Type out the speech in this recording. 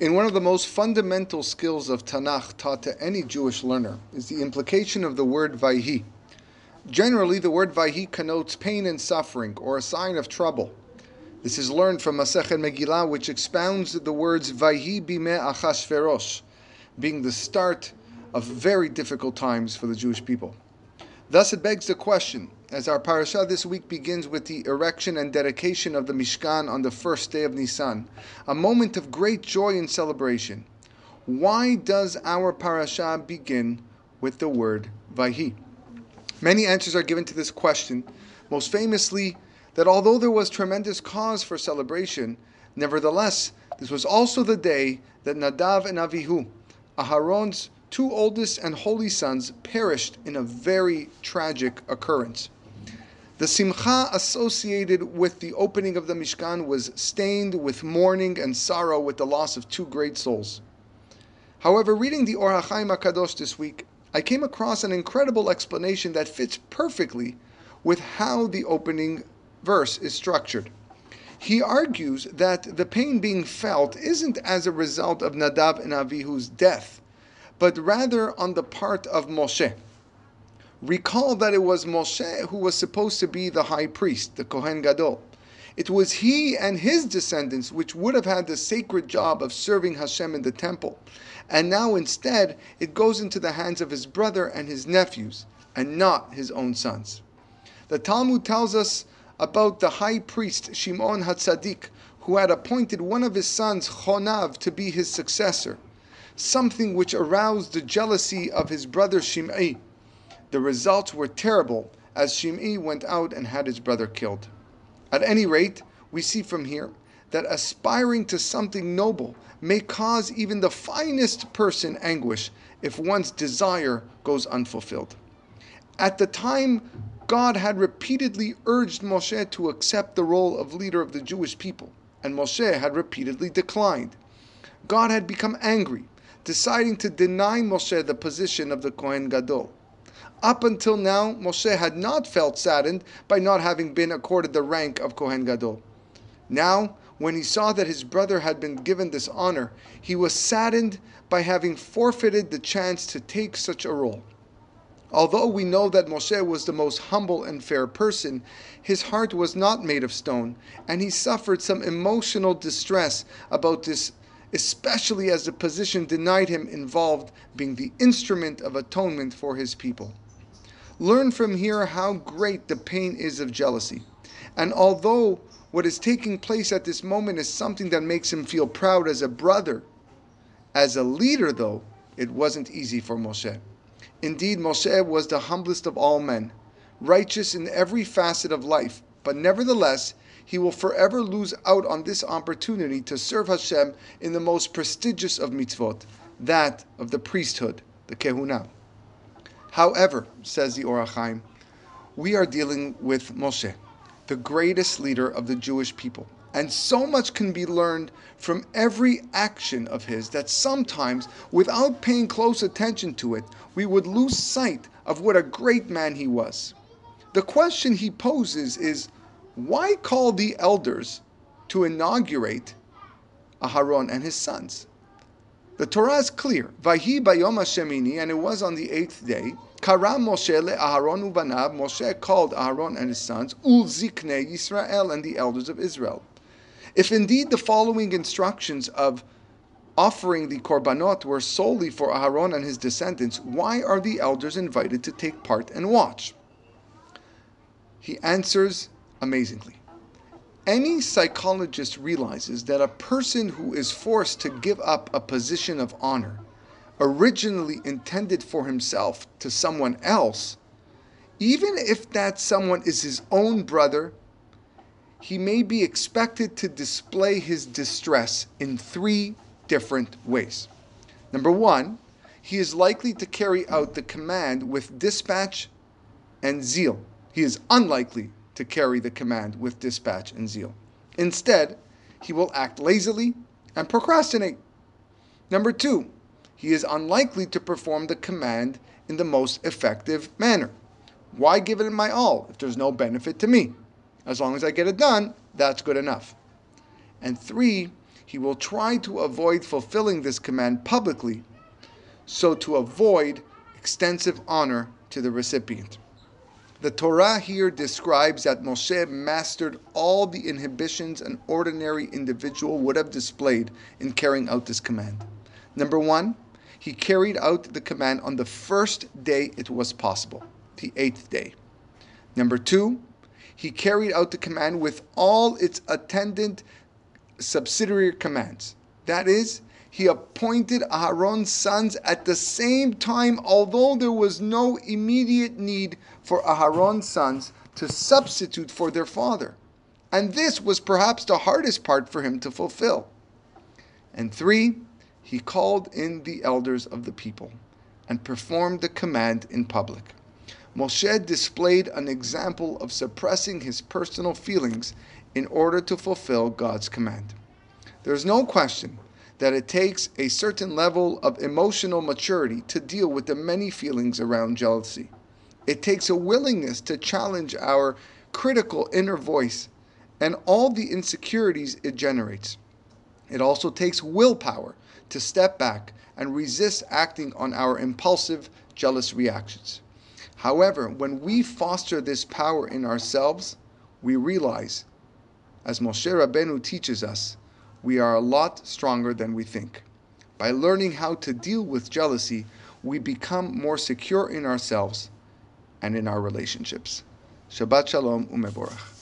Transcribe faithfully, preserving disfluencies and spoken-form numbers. In one of the most fundamental skills of Tanakh taught to any Jewish learner is the implication of the word Vayhi. Generally, the word Vayhi connotes pain and suffering, or a sign of trouble. This is learned from Masechet Megillah, which expounds the words Vayhi bimei Achashverosh, being the start of very difficult times for the Jewish people. Thus it begs the question, as our parasha this week begins with the erection and dedication of the Mishkan on the first day of Nisan, a moment of great joy and celebration, why does our parasha begin with the word Vayhi? Many answers are given to this question, most famously that although there was tremendous cause for celebration, nevertheless, this was also the day that Nadav and Avihu, Aharon's two oldest and holy sons, perished in a very tragic occurrence. The simcha associated with the opening of the Mishkan was stained with mourning and sorrow with the loss of two great souls. However, reading the Or HaChaim HaKadosh this week, I came across an incredible explanation that fits perfectly with how the opening verse is structured. He argues that the pain being felt isn't as a result of Nadav and Avihu's death, but rather on the part of Moshe. Recall that it was Moshe who was supposed to be the high priest, the Kohen Gadol. It was he and his descendants which would have had the sacred job of serving Hashem in the temple. And now instead, it goes into the hands of his brother and his nephews, and not his own sons. The Talmud tells us about the high priest, Shimon HaTzadik, who had appointed one of his sons, Chonav, to be his successor, something which aroused the jealousy of his brother Shimi. The results were terrible, as Shimi went out and had his brother killed. At any rate, we see from here that aspiring to something noble may cause even the finest person anguish if one's desire goes unfulfilled. At the time, God had repeatedly urged Moshe to accept the role of leader of the Jewish people, and Moshe had repeatedly declined. God had become angry, deciding to deny Moshe the position of the Kohen Gadol. Up until now, Moshe had not felt saddened by not having been accorded the rank of Kohen Gadol. Now, when he saw that his brother had been given this honor, he was saddened by having forfeited the chance to take such a role. Although we know that Moshe was the most humble and fair person, his heart was not made of stone, and he suffered some emotional distress about this, especially as the position denied him involved being the instrument of atonement for his people. Learn from here how great the pain is of jealousy. And although what is taking place at this moment is something that makes him feel proud as a brother, as a leader, though, it wasn't easy for Moshe. Indeed, Moshe was the humblest of all men, righteous in every facet of life, but nevertheless, he will forever lose out on this opportunity to serve Hashem in the most prestigious of mitzvot, that of the priesthood, the kehuna. However, says the Or HaChaim, we are dealing with Moshe, the greatest leader of the Jewish people. And so much can be learned from every action of his that sometimes, without paying close attention to it, we would lose sight of what a great man he was. The question he poses is, why call the elders to inaugurate Aharon and his sons? The Torah is clear. Vayhi bayom hashemini, and it was on the eighth day, Karam Moshe le'aharonu'bana, Moshe called Aharon and his sons, Ul ziknei Yisrael, and the elders of Israel. If indeed the following instructions of offering the korbanot were solely for Aharon and his descendants, why are the elders invited to take part and watch? He answers amazingly. Any psychologist realizes that a person who is forced to give up a position of honor, originally intended for himself, to someone else, even if that someone is his own brother, he may be expected to display his distress in three different ways. Number one, he is likely to carry out the command with dispatch and zeal. He is unlikely to carry the command with dispatch and zeal. Instead, he will act lazily and procrastinate. Number two, he is unlikely to perform the command in the most effective manner. Why give it my all if there's no benefit to me? As long as I get it done, that's good enough. And three, he will try to avoid fulfilling this command publicly, so to avoid extensive honor to the recipient. The Torah here describes that Moshe mastered all the inhibitions an ordinary individual would have displayed in carrying out this command. Number one, he carried out the command on the first day it was possible, the eighth day. Number two, he carried out the command with all its attendant subsidiary commands. That is, he appointed Aharon's sons at the same time, although there was no immediate need for Aharon's sons to substitute for their father. And this was perhaps the hardest part for him to fulfill. And three, he called in the elders of the people and performed the command in public. Moshe displayed an example of suppressing his personal feelings in order to fulfill God's command. There's no question that it takes a certain level of emotional maturity to deal with the many feelings around jealousy. It takes a willingness to challenge our critical inner voice and all the insecurities it generates. It also takes willpower to step back and resist acting on our impulsive, jealous reactions. However, when we foster this power in ourselves, we realize, as Moshe Rabbeinu teaches us, we are a lot stronger than we think. By learning how to deal with jealousy, we become more secure in ourselves and in our relationships. Shabbat Shalom Umevorach.